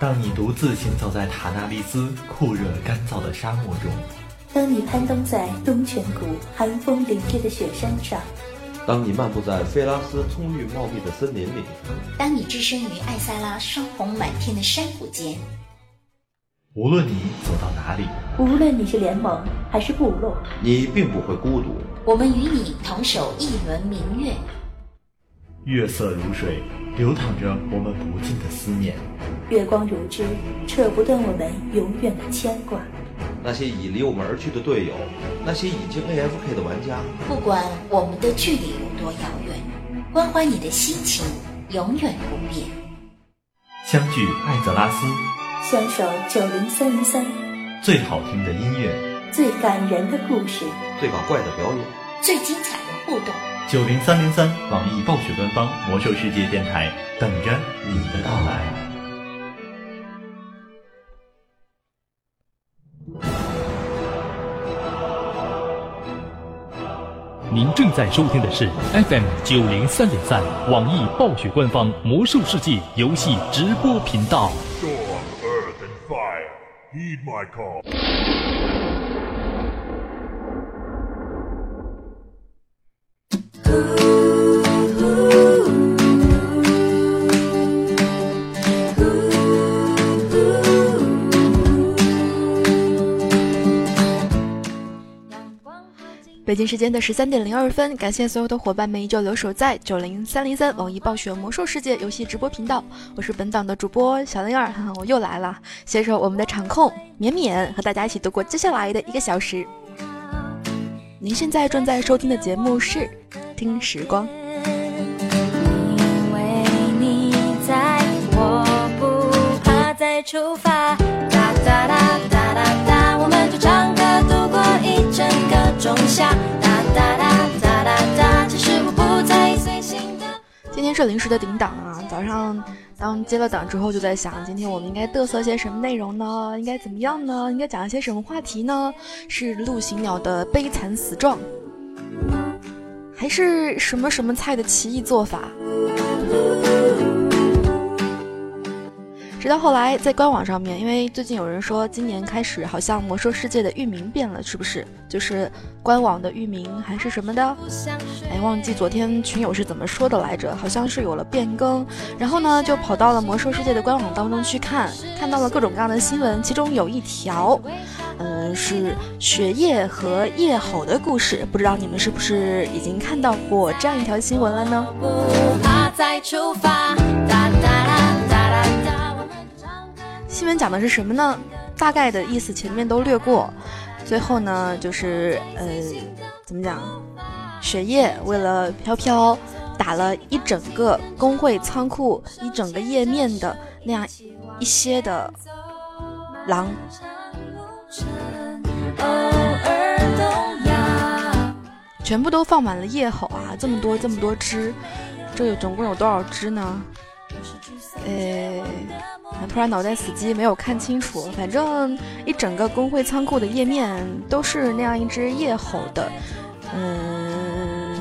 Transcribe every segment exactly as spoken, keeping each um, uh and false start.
当你独自行走在塔纳利兹酷热干燥的沙漠中，当你攀登在东泉谷寒风凛冽的雪山上，当你漫步在菲拉斯葱郁茂密的森林里，当你置身于艾萨拉霜红满天的山谷间，无论你走到哪里，无论你是联盟还是部落，你并不会孤独。我们与你同守一轮明月，月色如水，流淌着我们不尽的思念；月光如织，扯不断我们永远的牵挂。那些已离我们而去的队友，那些已经 A F K 的玩家，不管我们的距离有多遥远，关怀你的心情永远不变。相聚艾泽拉斯，相守九零三零三，最好听的音乐，最感人的故事，最搞怪的表演，最精彩的互动。九零三零三，网易暴雪官方魔兽世界电台，等着你的到来。您正在收听的是 F M 九零三点三，网易暴雪官方《魔兽世界》游戏直播频道。北京时间的十三点零二分，感谢所有的伙伴们依旧留守在九零三零三网易暴雪魔兽世界游戏直播频道，我是本档的主播小灵儿，我又来了，携手我们的场控绵绵，和大家一起度过接下来的一个小时。您现在正在收听的节目是《听时光》。因为你在，我不怕再出发。哒哒哒哒哒哒，我们就唱歌度过一整个。仲夏哒哒哒哒哒哒，只是我不再随心的。今天是临时的顶档啊，早上当接了档之后就在想，今天我们应该嘚瑟些什么内容呢？应该怎么样呢？应该讲一些什么话题呢？是陆行鸟的悲惨死状，还是什么什么菜的奇异做法？直到后来在官网上面，因为最近有人说今年开始好像魔兽世界的域名变了，是不是就是官网的域名还是什么的，哎，忘记昨天群友是怎么说的来着，好像是有了变更。然后呢就跑到了魔兽世界的官网当中去看，看到了各种各样的新闻，其中有一条嗯、呃，是雪夜和夜吼的故事，不知道你们是不是已经看到过这样一条新闻了呢？新闻讲的是什么呢？大概的意思前面都略过，最后呢就是呃，怎么讲？雪夜为了飘飘打了一整个工会仓库一整个页面的那样一些的狼。全部都放满了夜吼啊，这么多这么多只，这有总共有多少只呢？呃，突然脑袋死机没有看清楚，反正一整个工会仓库的页面都是那样一只夜吼的。嗯，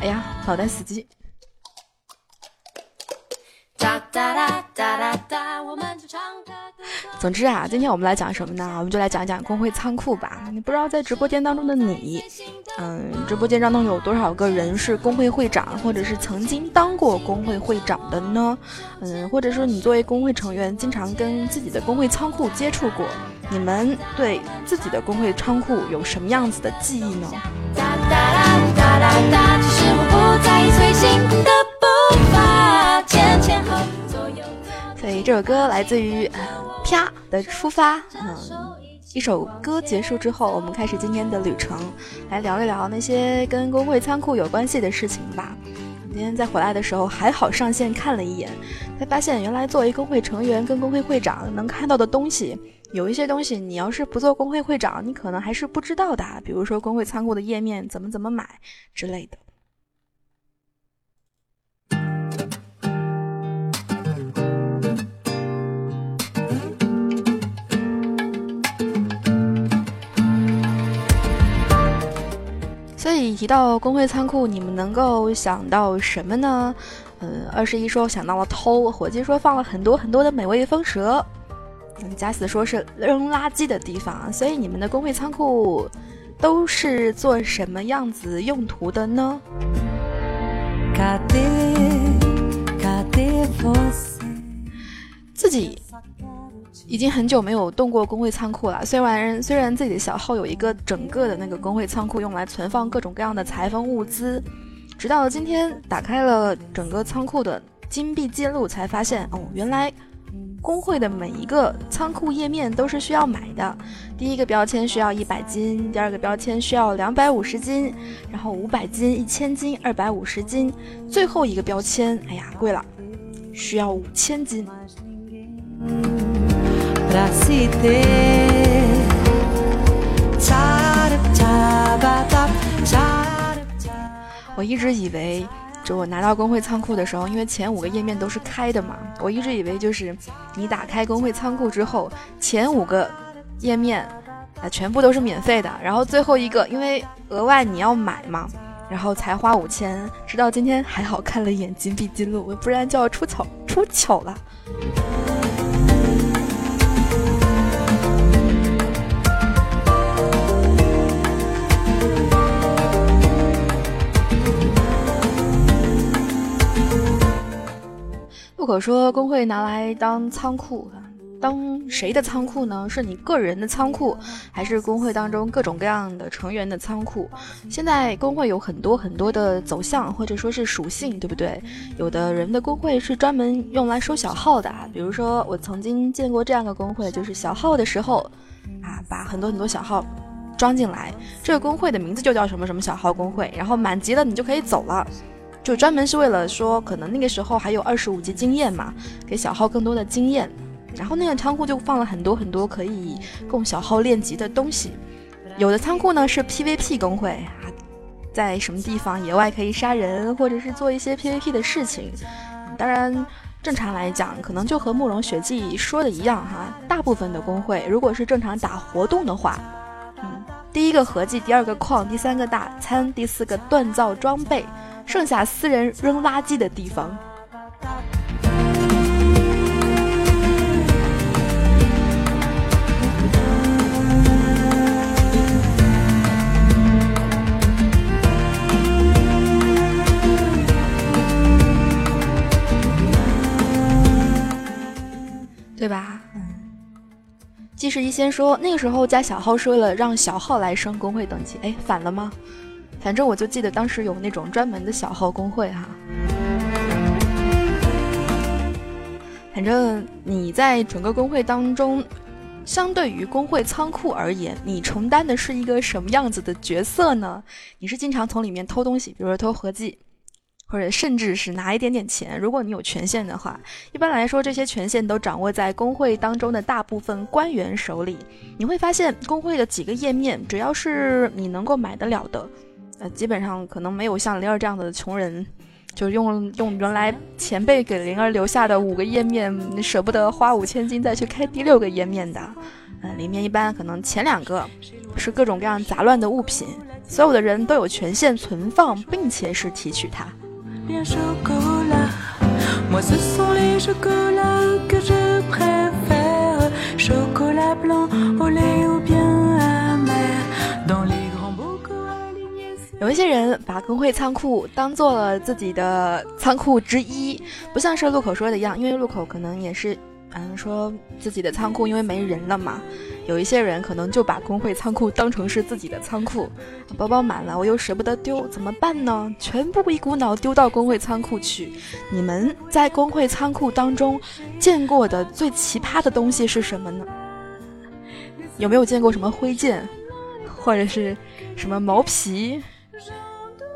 哎呀，脑袋死机。总之啊，今天我们来讲什么呢？我们就来讲一讲工会仓库吧。你不知道在直播间当中的你，嗯，直播间当中有多少个人是工会会长，或者是曾经当过工会会长的呢？嗯，或者说你作为工会成员，经常跟自己的工会仓库接触过，你们对自己的工会仓库有什么样子的记忆呢？所以这首歌来自于、呃、啪的出发、嗯、一首歌结束之后，我们开始今天的旅程，来聊一聊那些跟工会仓库有关系的事情吧。今天在回来的时候还好上线看了一眼，才发现原来作为工会成员跟工会会长能看到的东西，有一些东西你要是不做工会会长你可能还是不知道的，比如说工会仓库的页面怎么怎么买之类的。所以提到工会仓库，你们能够想到什么呢？嗯，二十一说我想到了偷，伙计说放了很多很多的美味风蛇，嗯，假死说是扔垃圾的地方。所以你们的公会仓库都是做什么样子用途的呢？自己已经很久没有动过工会仓库了，虽然虽然自己的小号有一个整个的那个工会仓库，用来存放各种各样的裁缝物资，直到今天打开了整个仓库的金币记录，才发现哦，原来工会的每一个仓库页面都是需要买的。第一个标签需要一百斤，第二个标签需要两百五十斤，然后五百斤、一千斤、二百五十斤，最后一个标签，哎呀，贵了，需要五千斤。我一直以为，就我拿到工会仓库的时候，因为前五个页面都是开的嘛，我一直以为就是你打开工会仓库之后，前五个页面啊全部都是免费的，然后最后一个因为额外你要买嘛，然后才花五千。直到今天还好看了一眼金币记录，不然就要出糗出糗了。不可说工会拿来当仓库，当谁的仓库呢？是你个人的仓库，还是工会当中各种各样的成员的仓库？现在工会有很多很多的走向，或者说是属性，对不对？有的人的工会是专门用来收小号的，比如说我曾经见过这样的工会，就是小号的时候啊，把很多很多小号装进来，这个工会的名字就叫什么什么小号工会，然后满级了你就可以走了，就专门是为了说可能那个时候还有二十五级经验嘛，给小号更多的经验，然后那个仓库就放了很多很多可以供小号练级的东西。有的仓库呢是 P V P 工会，在什么地方野外可以杀人，或者是做一些 P V P 的事情。当然正常来讲可能就和慕容雪季说的一样哈，大部分的工会如果是正常打活动的话，嗯，第一个合计，第二个矿，第三个大餐，第四个锻造装备，剩下私人扔垃圾的地方。对吧？既是一先说那个时候加小号说了让小号来升工会等级，哎，反了吗？反正我就记得当时有那种专门的小号工会哈。反正你在整个工会当中，相对于工会仓库而言，你承担的是一个什么样子的角色呢？你是经常从里面偷东西，比如说偷合计，或者甚至是拿一点点钱，如果你有权限的话。一般来说这些权限都掌握在工会当中的大部分官员手里。你会发现工会的几个页面，只要是你能够买得了的，呃，基本上可能没有像灵儿这样的穷人，就用用原来前辈给灵儿留下的五个页面舍不得花五千金再去开第六个页面的。呃，里面一般可能前两个是各种各样杂乱的物品，所有的人都有权限存放并且是提取它。有一些人把工会仓库当做了自己的仓库之一，不像是路口说的一样，因为路口可能也是嗯，说自己的仓库因为没人了嘛。有一些人可能就把工会仓库当成是自己的仓库，包包满了我又舍不得丢，怎么办呢？全部一股脑丢到工会仓库去。你们在工会仓库当中见过的最奇葩的东西是什么呢？有没有见过什么灰剑，或者是什么毛皮，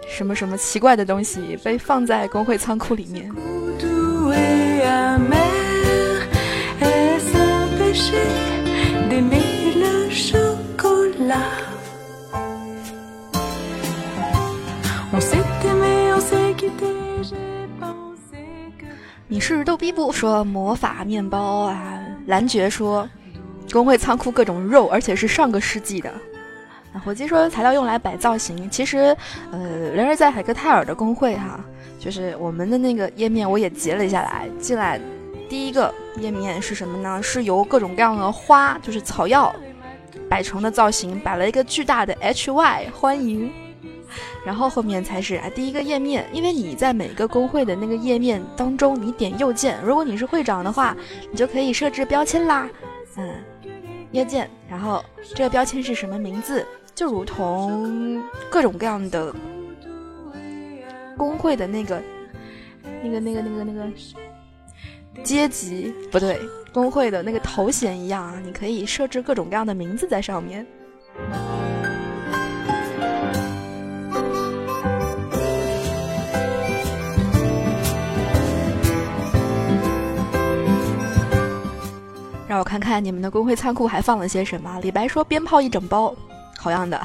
什么什么奇怪的东西被放在工会仓库里面？你是逗逼不？说魔法面包啊。蓝爵说工会仓库各种肉，而且是上个世纪的。火鸡说材料用来摆造型。其实呃，灵儿在海克泰尔的工会哈、啊，就是我们的那个页面我也截了下来，进来第一个页面是什么呢？是由各种各样的花，就是草药摆成的造型，摆了一个巨大的 H Y 欢迎，然后后面才是啊第一个页面。因为你在每个工会的那个页面当中，你点右键，如果你是会长的话，你就可以设置标签啦，嗯，右键，然后这个标签是什么名字，就如同各种各样的工会的那个那个那个那个那个阶级，不对，工会的那个头衔一样啊，你可以设置各种各样的名字在上面。让我看看你们的工会仓库还放了些什么。李白说鞭炮一整包，好样的。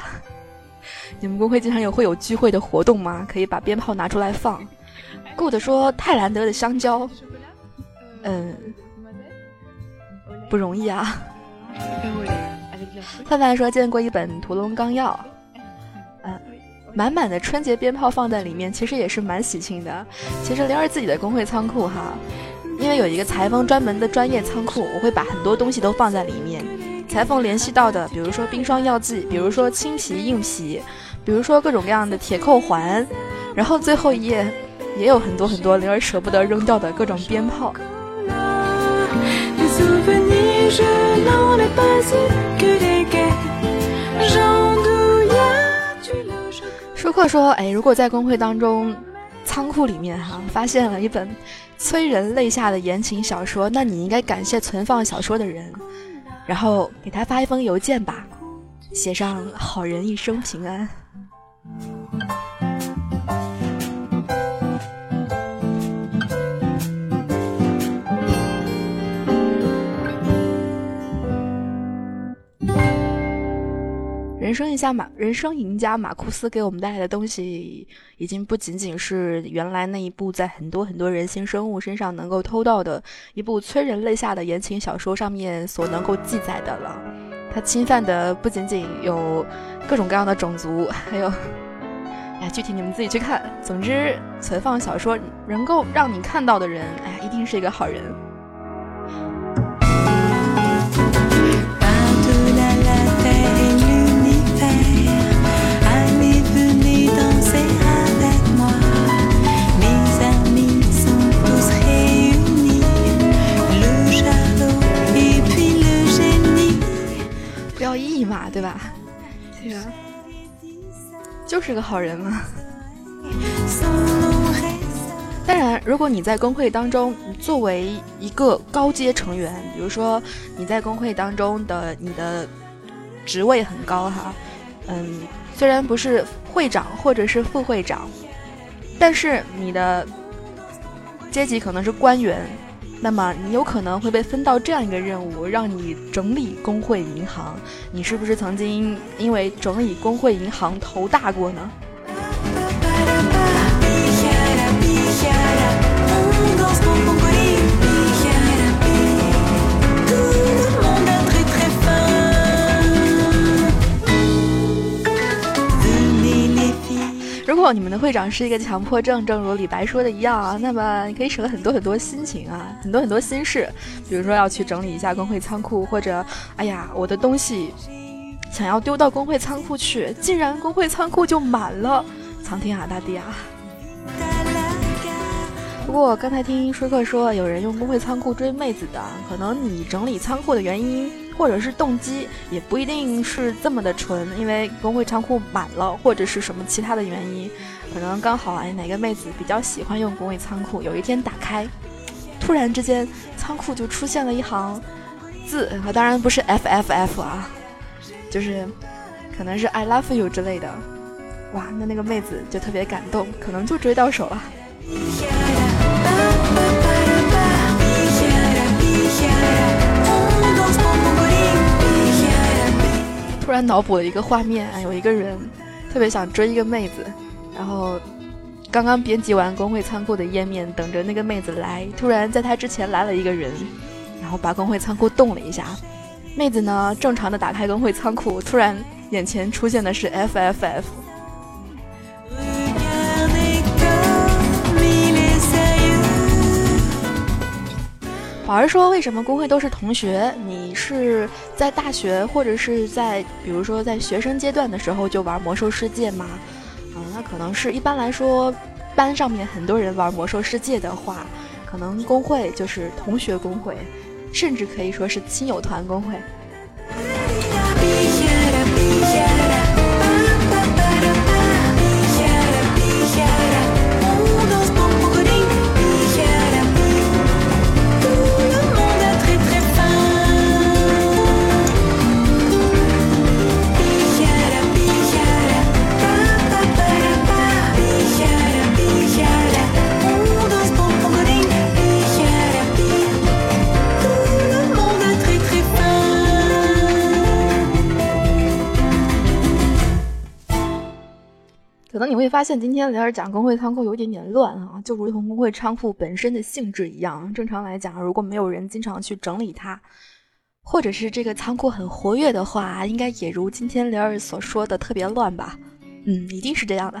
你们工会经常有会有聚会的活动吗？可以把鞭炮拿出来放。Good 说泰兰德的香蕉，嗯，不容易啊。范范说见过一本《屠龙纲要》，嗯，满满的春节鞭炮放在里面，其实也是蛮喜庆的。其实聊着自己的工会仓库哈。因为有一个裁缝专门的专业仓库，我会把很多东西都放在里面。裁缝联系到的，比如说冰霜药剂，比如说青皮硬皮，比如说各种各样的铁扣环，然后最后一页也有很多很多令人舍不得扔掉的各种鞭炮。舒克说，哎，如果在工会当中仓库里面哈、啊，发现了一本催人泪下的言情小说，那你应该感谢存放小说的人，然后给他发一封邮件吧，写上好人一生平安。人生一下马人生赢家马库斯给我们带来的东西，已经不仅仅是原来那一部在很多很多人性生物身上能够偷到的一部催人泪下的言情小说上面所能够记载的了。它侵犯的不仅仅有各种各样的种族，还有哎，具体你们自己去看。总之，存放小说能够让你看到的人，哎呀，一定是一个好人。要意义嘛，对吧？这个就是个好人嘛。当然，如果你在工会当中，你作为一个高阶成员，比如说你在工会当中的你的职位很高哈，嗯，虽然不是会长或者是副会长，但是你的阶级可能是官员。那么你有可能会被分到这样一个任务，让你整理工会银行。你是不是曾经因为整理工会银行头大过呢？如果你们的会长是一个强迫症，正如李白说的一样啊，那么你可以省了很多很多心情啊，很多很多心事，比如说要去整理一下工会仓库，或者哎呀，我的东西想要丢到工会仓库去，竟然工会仓库就满了，苍天啊，大地啊！不过我刚才听舒克说，有人用工会仓库追妹子的，可能你整理仓库的原因或者是动机也不一定是这么的纯，因为工会仓库满了或者是什么其他的原因，可能刚好哎哪个妹子比较喜欢用工会仓库，有一天打开，突然之间仓库就出现了一行字，当然不是 F F F 啊，就是可能是 I love you 之类的，哇，那那个妹子就特别感动，可能就追到手了。突然脑补了一个画面，有一个人特别想追一个妹子，然后刚刚编辑完工会仓库的页面，等着那个妹子来，突然在她之前来了一个人，然后把工会仓库动了一下，妹子呢正常的打开工会仓库，突然眼前出现的是 F F F。老实说，为什么工会都是同学？你是在大学或者是在比如说在学生阶段的时候就玩魔兽世界吗？啊、嗯，那可能是一般来说，班上面很多人玩魔兽世界的话，可能工会就是同学工会，甚至可以说是亲友团工会。可能你会发现今天雷尔讲工会仓库有点点乱啊，就如同工会仓库本身的性质一样，正常来讲如果没有人经常去整理它，或者是这个仓库很活跃的话，应该也如今天雷尔所说的特别乱吧。嗯，一定是这样的。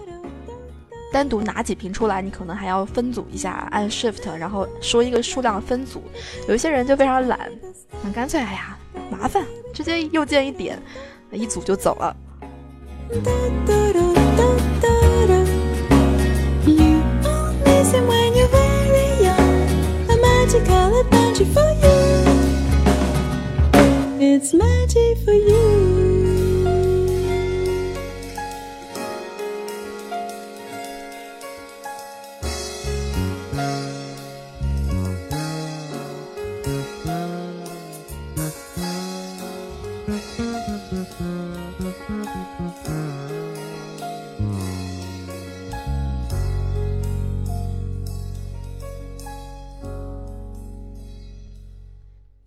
单独拿几瓶出来，你可能还要分组一下，按 shift 然后说一个数量分组。有一些人就非常懒，很干脆，哎呀麻烦，直接右键一点，一组就走了。It's magic for you。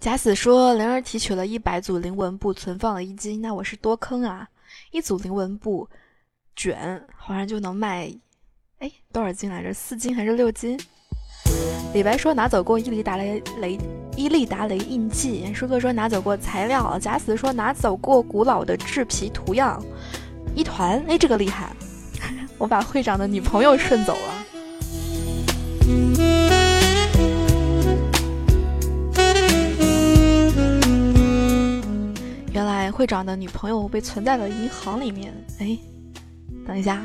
假死说，灵儿提取了一百组灵纹布，存放了一斤，那我是多坑啊！一组灵纹布卷好像就能卖，哎，多少斤来着？四斤还是六斤？李白说拿走过伊利达雷雷伊利达雷印记，舒克说拿走过材料，假死说拿走过古老的制皮图样，一团，哎，这个厉害！我把会长的女朋友顺走了。原来会长的女朋友被存在了银行里面。哎，等一下，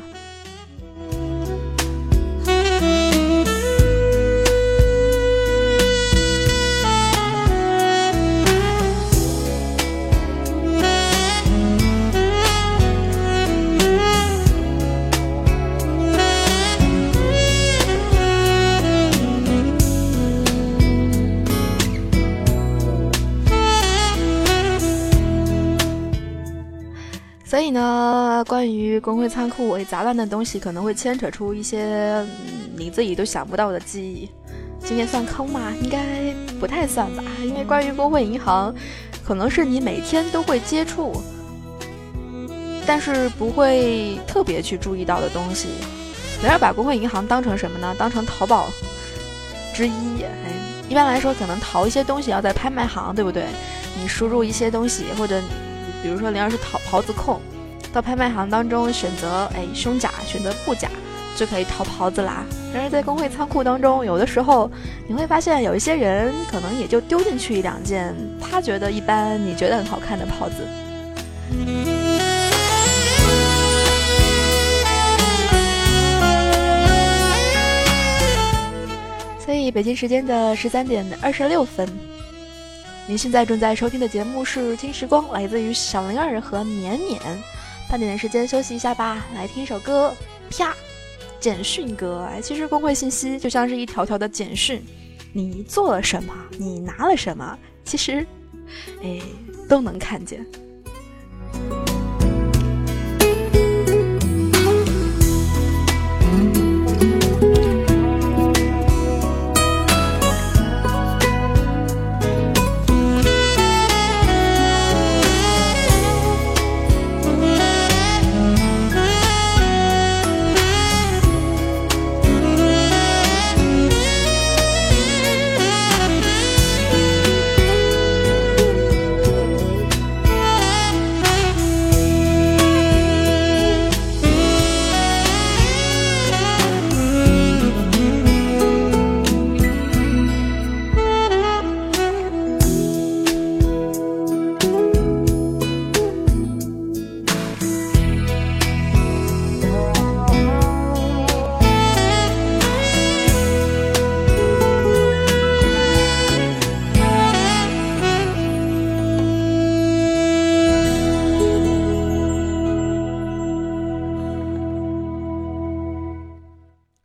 所以呢，关于公会仓库我杂乱的东西，可能会牵扯出一些、嗯、你自己都想不到的记忆。今天算坑吗？应该不太算吧，因为关于公会银行，可能是你每天都会接触，但是不会特别去注意到的东西。然而把公会银行当成什么呢？当成淘宝之一。哎，一般来说，可能淘一些东西要在拍卖行，对不对？你输入一些东西，或者比如说灵儿是淘袍子控，到拍卖行当中选择哎胸甲，选择布甲，就可以淘袍子啦。然而在公会仓库当中，有的时候你会发现有一些人可能也就丢进去一两件他觉得一般你觉得很好看的袍子，所以北京时间的十三点二十六分，您现在正在收听的节目是《听时光》，来自于小灵儿和绵绵。半点的时间休息一下吧，来听一首歌，啪，简讯歌。哎，其实公会信息就像是一条条的简讯，你做了什么，你拿了什么，其实，哎，都能看见。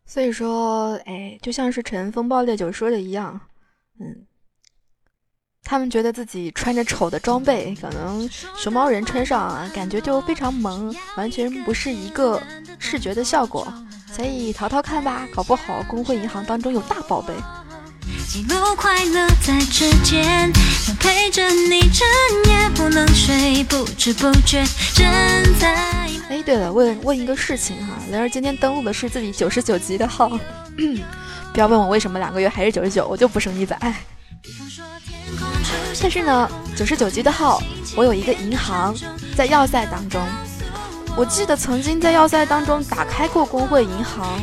所以说，哎，就像是乘风暴烈酒说的一样，嗯，他们觉得自己穿着丑的装备，可能熊猫人穿上啊，感觉就非常萌，完全不是一个视觉的效果。所以淘淘看吧，搞不好公会银行当中有大宝贝。喜怒快乐在指尖，能陪着你整夜不能睡，不知不觉正在。哎，对了，问问一个事情哈、啊，灵儿今天登录的是自己九十九级的号，不要问我为什么两个月还是九十九，我就不升一百。但是呢，九十九级的号，我有一个银行在要塞当中。我记得曾经在要塞当中打开过公会银行，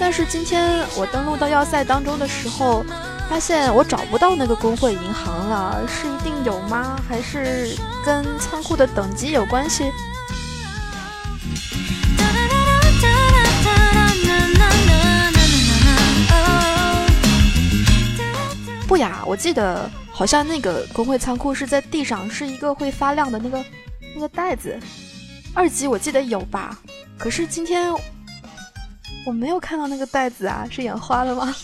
但是今天我登录到要塞当中的时候，发现我找不到那个公会银行了，是一定有吗？还是跟仓库的等级有关系？不呀，我记得好像那个公会仓库是在地上，是一个会发亮的那个那个袋子。二级我记得有吧，可是今天我没有看到那个袋子啊，是眼花了吗？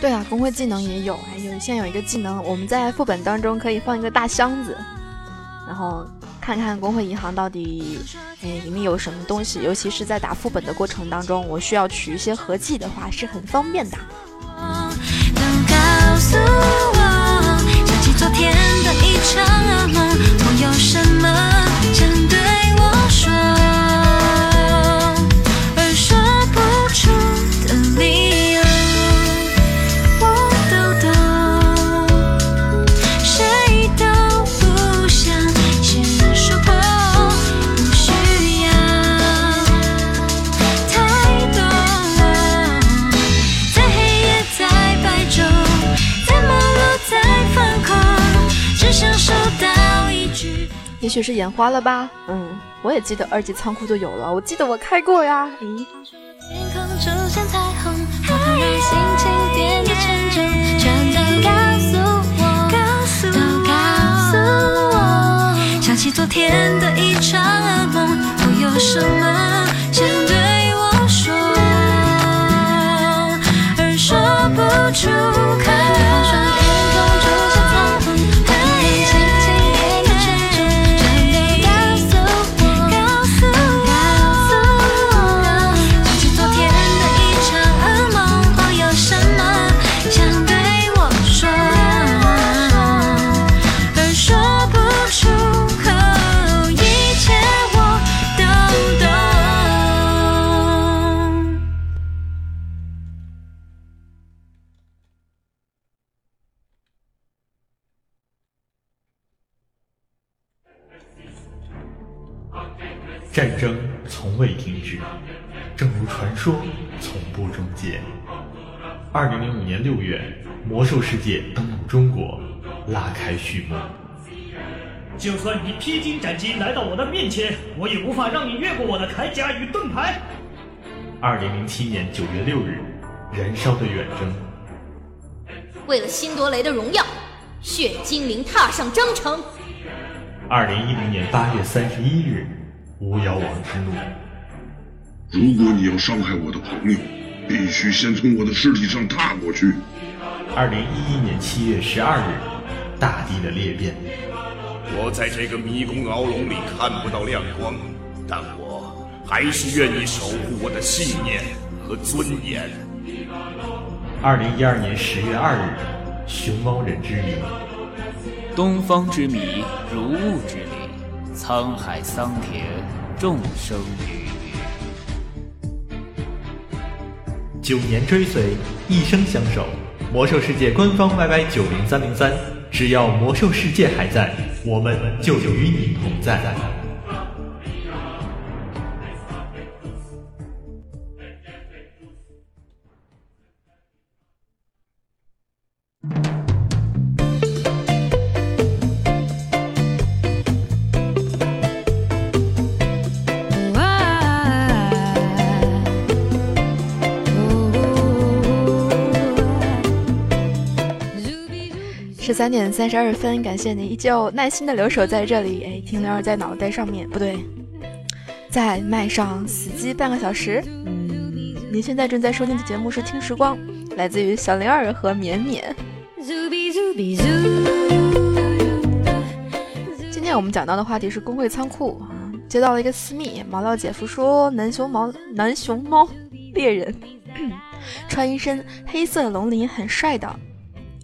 对啊，公会技能也有，哎，有现在有一个技能，我们在副本当中可以放一个大箱子，然后看看公会银行到底，哎，里面有什么东西，尤其是在打副本的过程当中，我需要取一些合计的话是很方便的。也许是眼花了吧，嗯，我也记得二级仓库就有了，我记得我开过呀。咦，战争从未停止，正如传说从不终结。二零零五年六月，魔兽世界登陆中国，拉开序幕。就算你披荆斩棘来到我的面前，我也无法让你越过我的铠甲与盾牌。二零零七年九月六日，燃烧的远征。为了辛多雷的荣耀，血精灵踏上征程。二零一零年八月三十一日，巫妖王之怒。如果你要伤害我的朋友，必须先从我的尸体上踏过去。二零一一年七月十二日，大地的裂变。我在这个迷宫牢笼里看不到亮光，但我还是愿意守护我的信念和尊严。二零一二年十月二日，熊猫人之谜。东方之谜，如雾之谜，沧海桑田，众生鱼鱼。九年追随，一生相守。魔兽世界官方 Y Y 九零三零三，只要魔兽世界还在，我们就与你同在。十三点三十二分，感谢您依旧耐心的留守在这里。哎，停留在脑袋上面，不对，在麦上死机半个小时。嗯，您现在正在收听的节目是《听时光》，来自于小灵儿和绵绵。今天我们讲到的话题是公会仓库。接到了一个私密，毛料姐夫说南熊猫南熊猫猎人穿一身黑色龙鳞，很帅的。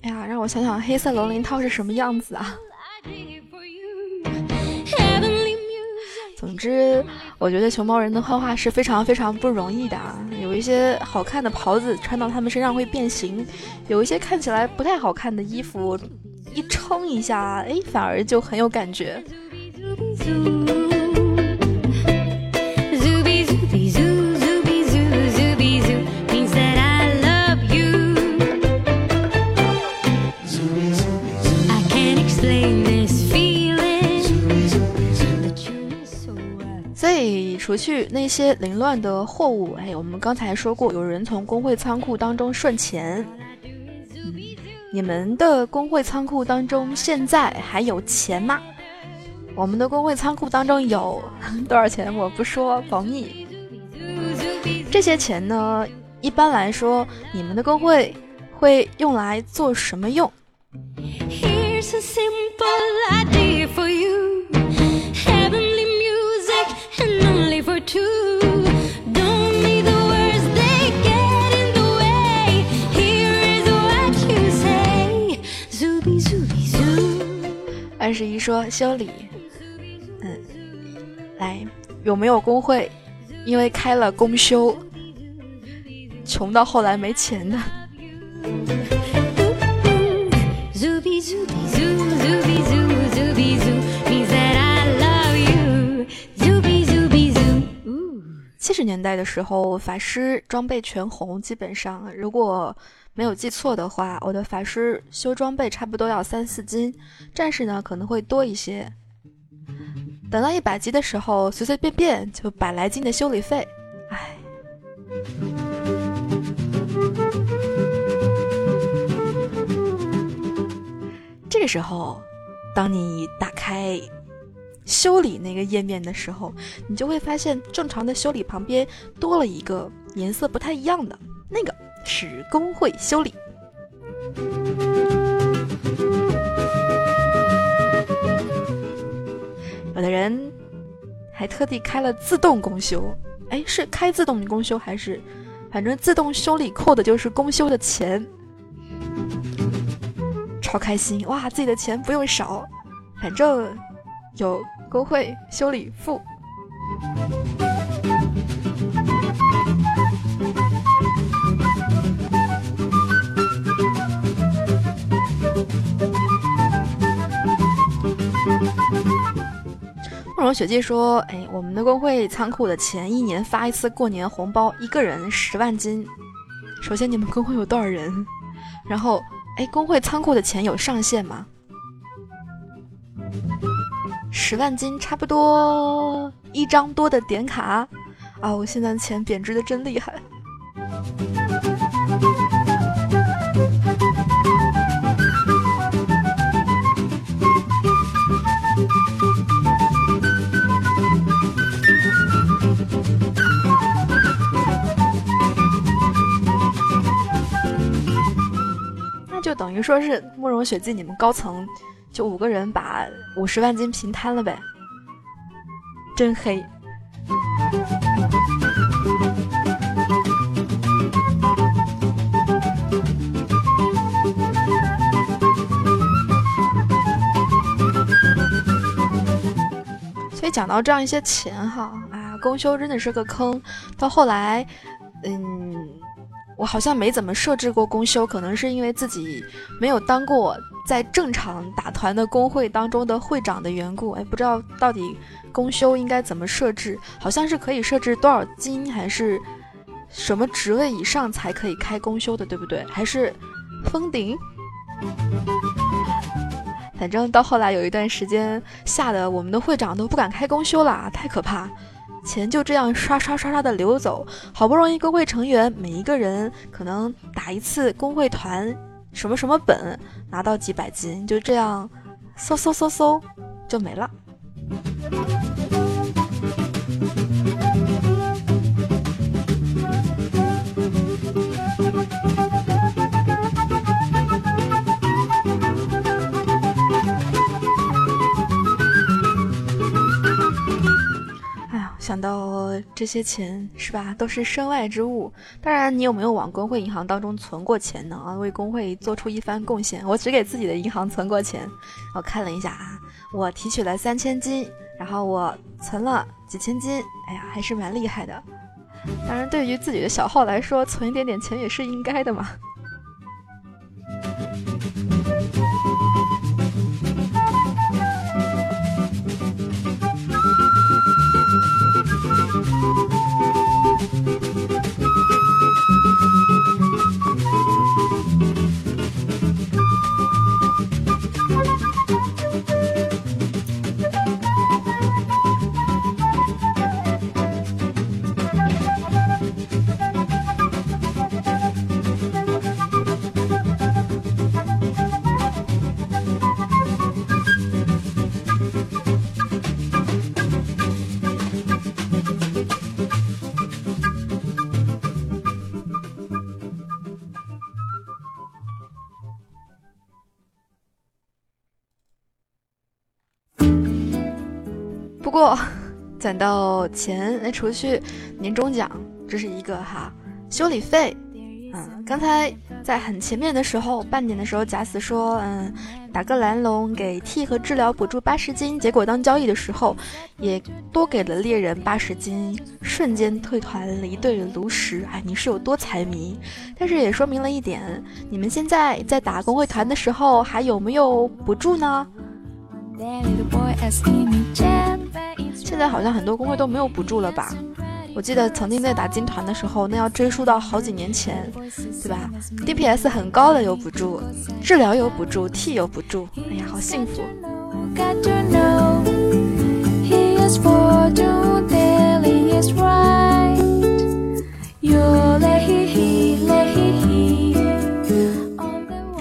哎呀，让我想想黑色龙鳞套是什么样子啊。总之我觉得熊猫人的幻化是非常非常不容易的啊，有一些好看的袍子穿到他们身上会变形，有一些看起来不太好看的衣服一撑一下，哎，反而就很有感觉。除去那些凌乱的货物，哎，我们刚才说过，有人从工会仓库当中顺钱。嗯，你们的工会仓库当中现在还有钱吗？我们的工会仓库当中有多少钱？我不说，保密。这些钱呢，一般来说，你们的工会会用来做什么用？ Here's a simple idea for you.二十一说修理，嗯，来，有没有工会因为开了公修穷到后来没钱的？七十年代的时候，法师装备全红，基本上如果没有记错的话，我的法师修装备差不多要三四斤，战士呢可能会多一些。等到一百级的时候，随随便便就百来斤的修理费，唉。这个时候，当你打开修理那个页面的时候，你就会发现正常的修理旁边多了一个颜色不太一样的，那个是工会修理。有的人还特地开了自动工修，哎，是开自动工修还是反正自动修理扣的就是工修的钱，超开心哇！自己的钱不用少，反正有工会修理付。为什龙雪季说，哎，我们的工会仓库的前一年发一次过年红包，一个人十万金。首先你们工会有多少人？然后哎，工会仓库的钱有上限吗？十万金差不多一张多的点卡啊！我现在钱贬值的真厉害。那就等于说是慕容雪季你们高层就五个人把五十万金平摊了呗，真黑。所以讲到这样一些钱哈，啊，公修真的是个坑。到后来，嗯，我好像没怎么设置过公修，可能是因为自己没有当过在正常打团的工会当中的会长的缘故。哎，不知道到底公修应该怎么设置，好像是可以设置多少金还是什么职位以上才可以开公修的，对不对？还是封顶？反正到后来有一段时间，吓得我们的会长都不敢开公修了，太可怕。钱就这样刷刷刷刷的流走，好不容易工会成员每一个人可能打一次工会团什么什么本，拿到几百金，就这样嗖嗖嗖嗖就没了。想到这些钱是吧，都是身外之物。当然你有没有往工会银行当中存过钱呢？啊，为工会做出一番贡献。我只给自己的银行存过钱，我看了一下啊，我提取了三千金，然后我存了几千金，哎呀，还是蛮厉害的。当然对于自己的小号来说，存一点点钱也是应该的嘛。不过攒到钱，哎，除去年终奖，这是一个哈，修理费，嗯，刚才在很前面的时候，半点的时候，假死说，嗯，打个蓝龙给 T 和治疗补助八十金，结果当交易的时候也多给了猎人八十金，瞬间退团离队的炉石，哎，你是有多财迷？但是也说明了一点，你们现在在打工会团的时候还有没有补助呢？现在好像很多工会都没有补助了吧？我记得曾经在打金团的时候，那要追溯到好几年前，对吧 ？D P S 很高的有补助，治疗有补助 ，T 有补助，哎呀，好幸福！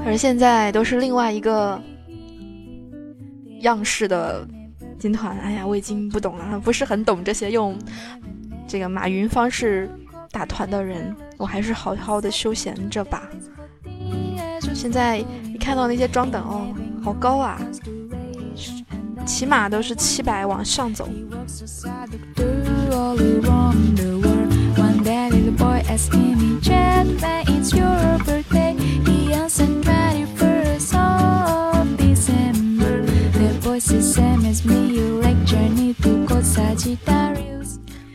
而现在都是另外一个样式的金团，哎呀，我已经不懂了，不是很懂这些用这个马云方式打团的人，我还是好好的休闲着吧。现在一看到那些装等哦，好高啊，起码都是七百往上走。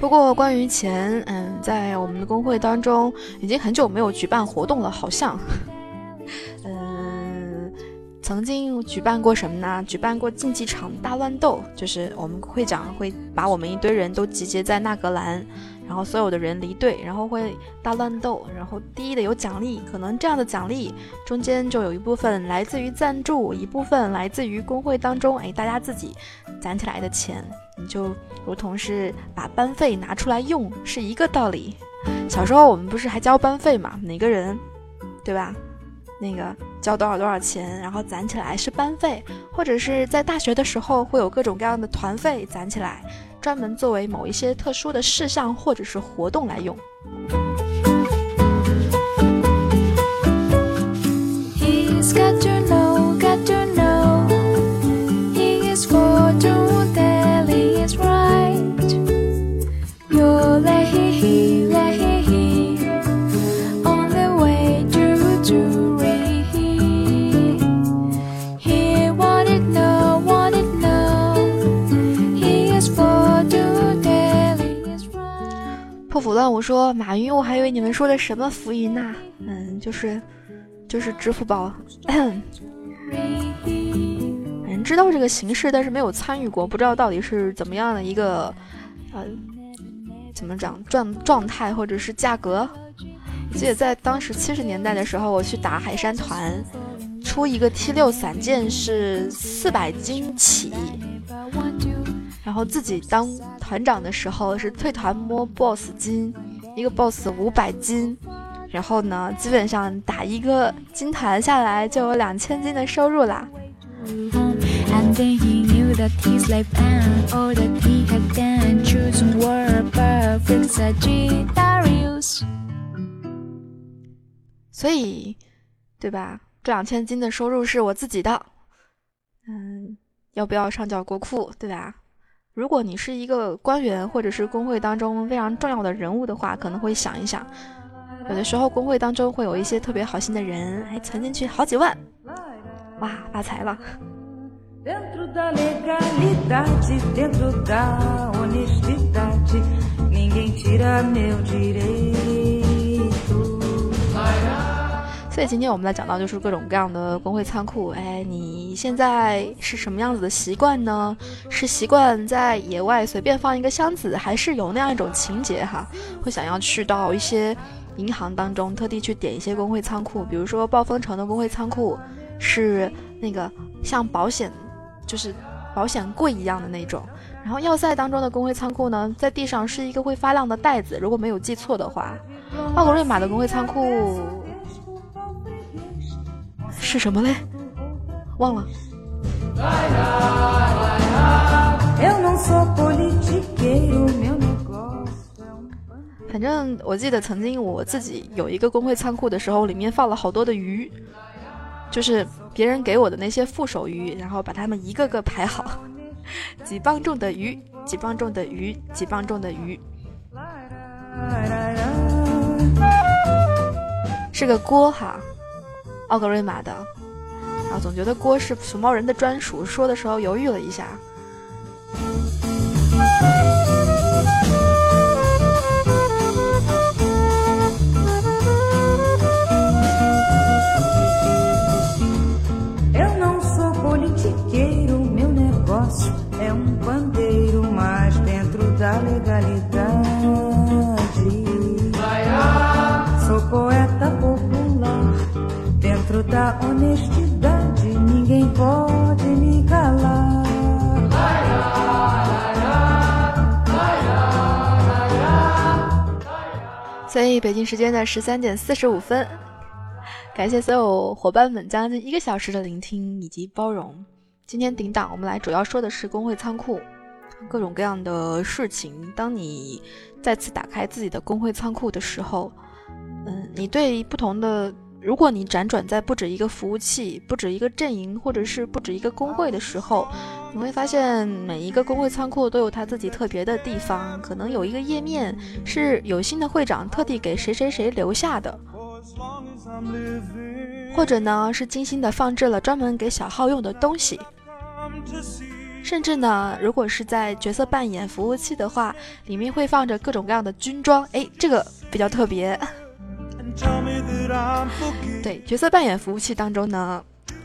不过关于钱，嗯，在我们的工会当中已经很久没有举办活动了，好像嗯，曾经举办过什么呢？举办过竞技场大乱斗，就是我们会长会把我们一堆人都集结在纳格兰，然后所有的人离队，然后会大乱斗，然后第一的有奖励，可能这样的奖励中间就有一部分来自于赞助，一部分来自于工会当中哎大家自己攒起来的钱，你就如同是把班费拿出来用是一个道理。小时候我们不是还交班费嘛，每个人对吧，那个交多少多少钱，然后攒起来是班费，或者是在大学的时候会有各种各样的团费攒起来，专门作为某一些特殊的事项或者是活动来用。腐乱我说马云，我还以为你们说的什么浮云呐、啊，嗯，就是就是支付宝，人知道这个形式，但是没有参与过，不知道到底是怎么样的一个呃，怎么讲状状态或者是价格。我记得在当时七十年代的时候，我去打海山团，出一个 T 六 散件是四百斤起。然后自己当团长的时候是退团摸 boss 金，一个 boss 五百金，然后呢，基本上打一个金团下来就有两千金的收入啦。所以，对吧？这两千金的收入是我自己的，嗯，要不要上缴国库？对吧？如果你是一个官员或者是工会当中非常重要的人物的话，可能会想一想，有的时候工会当中会有一些特别好心的人还存进去好几万，哇，发财了。所以今天我们来讲到就是各种各样的工会仓库，哎，你现在是什么样子的习惯呢？是习惯在野外随便放一个箱子，还是有那样一种情节哈，会想要去到一些银行当中特地去点一些工会仓库，比如说暴风城的工会仓库是那个像保险，就是保险柜一样的那种。然后要塞当中的工会仓库呢，在地上是一个会发亮的袋子，如果没有记错的话，奥格瑞玛的工会仓库是什么嘞？忘了。反正我记得曾经我自己有一个工会仓库的时候，里面放了好多的鱼，就是别人给我的那些副手鱼，然后把它们一个个排好，几磅重的鱼，几磅重的鱼，几磅重的鱼。是个锅哈。奥格瑞玛的，然后总觉得锅是熊猫人的专属，说的时候犹豫了一下。Da honestidade, ninguém pode me calar.所以北京时间的十三点四十五分，感谢所有伙伴们将近一个小时的聆听以及包容。今天顶档我们来主要说的是工会仓库，各种各样的事情。当你再次打开自己的工会仓库的时候，嗯，你对不同的。如果你辗转在不止一个服务器，不止一个阵营，或者是不止一个工会的时候，你会发现每一个工会仓库都有它自己特别的地方，可能有一个页面是有心的会长特地给谁谁谁留下的，或者呢是精心的放置了专门给小号用的东西，甚至呢如果是在角色扮演服务器的话，里面会放着各种各样的军装，哎，这个比较特别。对，角色扮演服务器当中呢，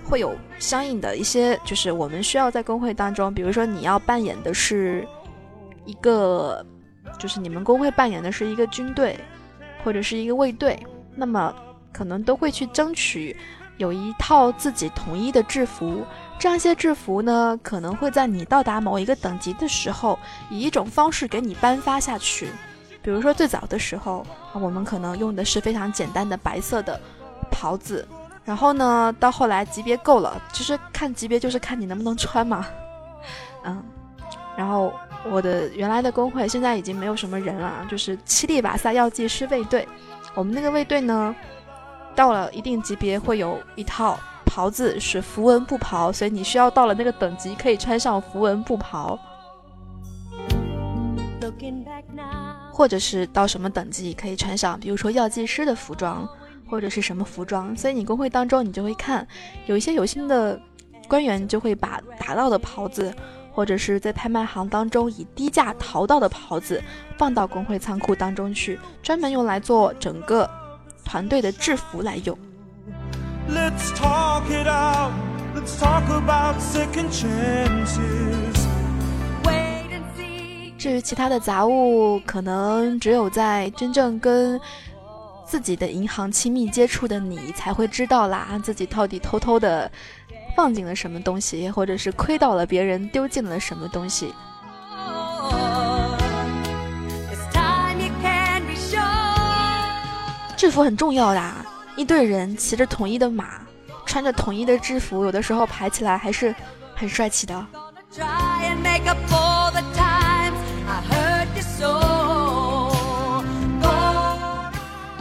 会有相应的一些，就是我们需要在工会当中，比如说你要扮演的是一个，就是你们工会扮演的是一个军队或者是一个卫队，那么可能都会去争取有一套自己统一的制服，这样一些制服呢，可能会在你到达某一个等级的时候，以一种方式给你颁发下去。比如说最早的时候，我们可能用的是非常简单的白色的袍子，然后呢，到后来级别够了，其实看级别就是看你能不能穿嘛，嗯，然后我的原来的工会现在已经没有什么人了，就是七力瓦萨药剂师卫队，我们那个卫队呢，到了一定级别会有一套袍子是符文布袍，所以你需要到了那个等级可以穿上符文布袍，或者是到什么等级可以穿上比如说药剂师的服装或者是什么服装，所以你工会当中你就会看有一些有心的官员就会把打到的袍子或者是在拍卖行当中以低价淘到的袍子放到工会仓库当中去，专门用来做整个团队的制服来用。 Let's talk it out. Let's talk about second chances. Wait and see. 至于其他的杂物，可能只有在真正跟自己的银行亲密接触的你才会知道啦，自己到底偷偷的放进了什么东西，或者是亏到了别人丢进了什么东西。制服很重要的，一队人骑着统一的马，穿着统一的制服，有的时候排起来还是很帅气的。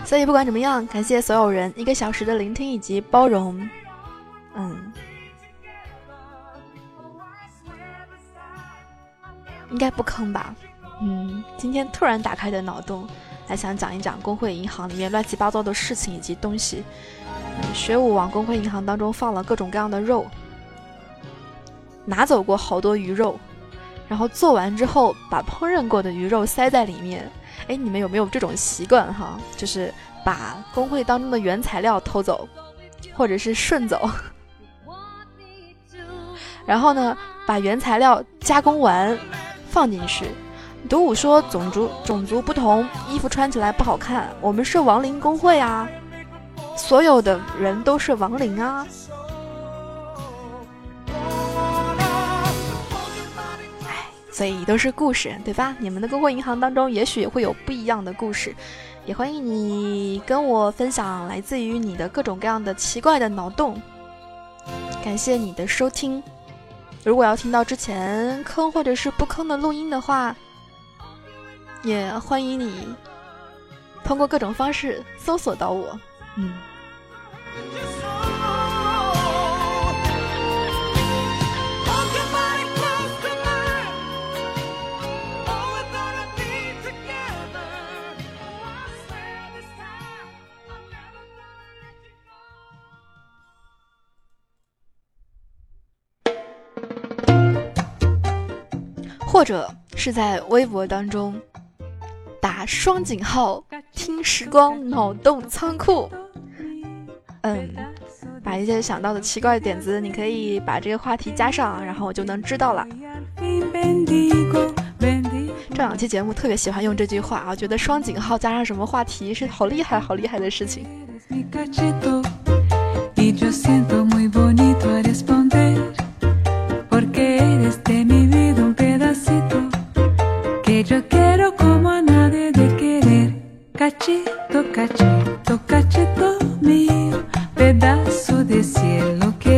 所以不管怎么样，感谢所有人一个小时的聆听以及包容。嗯，应该不坑吧？嗯，今天突然打开的脑洞。还想讲一讲工会银行里面乱七八糟的事情以及东西。学武往工会银行当中放了各种各样的肉，拿走过好多鱼肉，然后做完之后把烹饪过的鱼肉塞在里面。哎，你们有没有这种习惯哈？就是把工会当中的原材料偷走，或者是顺走，然后呢把原材料加工完放进去。独舞说种族种族不同，衣服穿起来不好看。我们是亡灵工会啊，所有的人都是亡灵啊。哎，所以都是故事，对吧？你们的工会银行当中，也许也会有不一样的故事。也欢迎你跟我分享来自于你的各种各样的奇怪的脑洞。感谢你的收听。如果要听到之前坑或者是不坑的录音的话，也欢迎你通过各种方式搜索到我。嗯，或者是在微博当中打双井号听时光脑洞仓库，嗯，把一些想到的奇怪的点子，你可以把这个话题加上，然后我就能知道了。这两期节目特别喜欢用这句话啊，觉得双井号加上什么话题是好厉害好厉害的事情。Cachito, cachito, cachito mío, pedazo de cielo que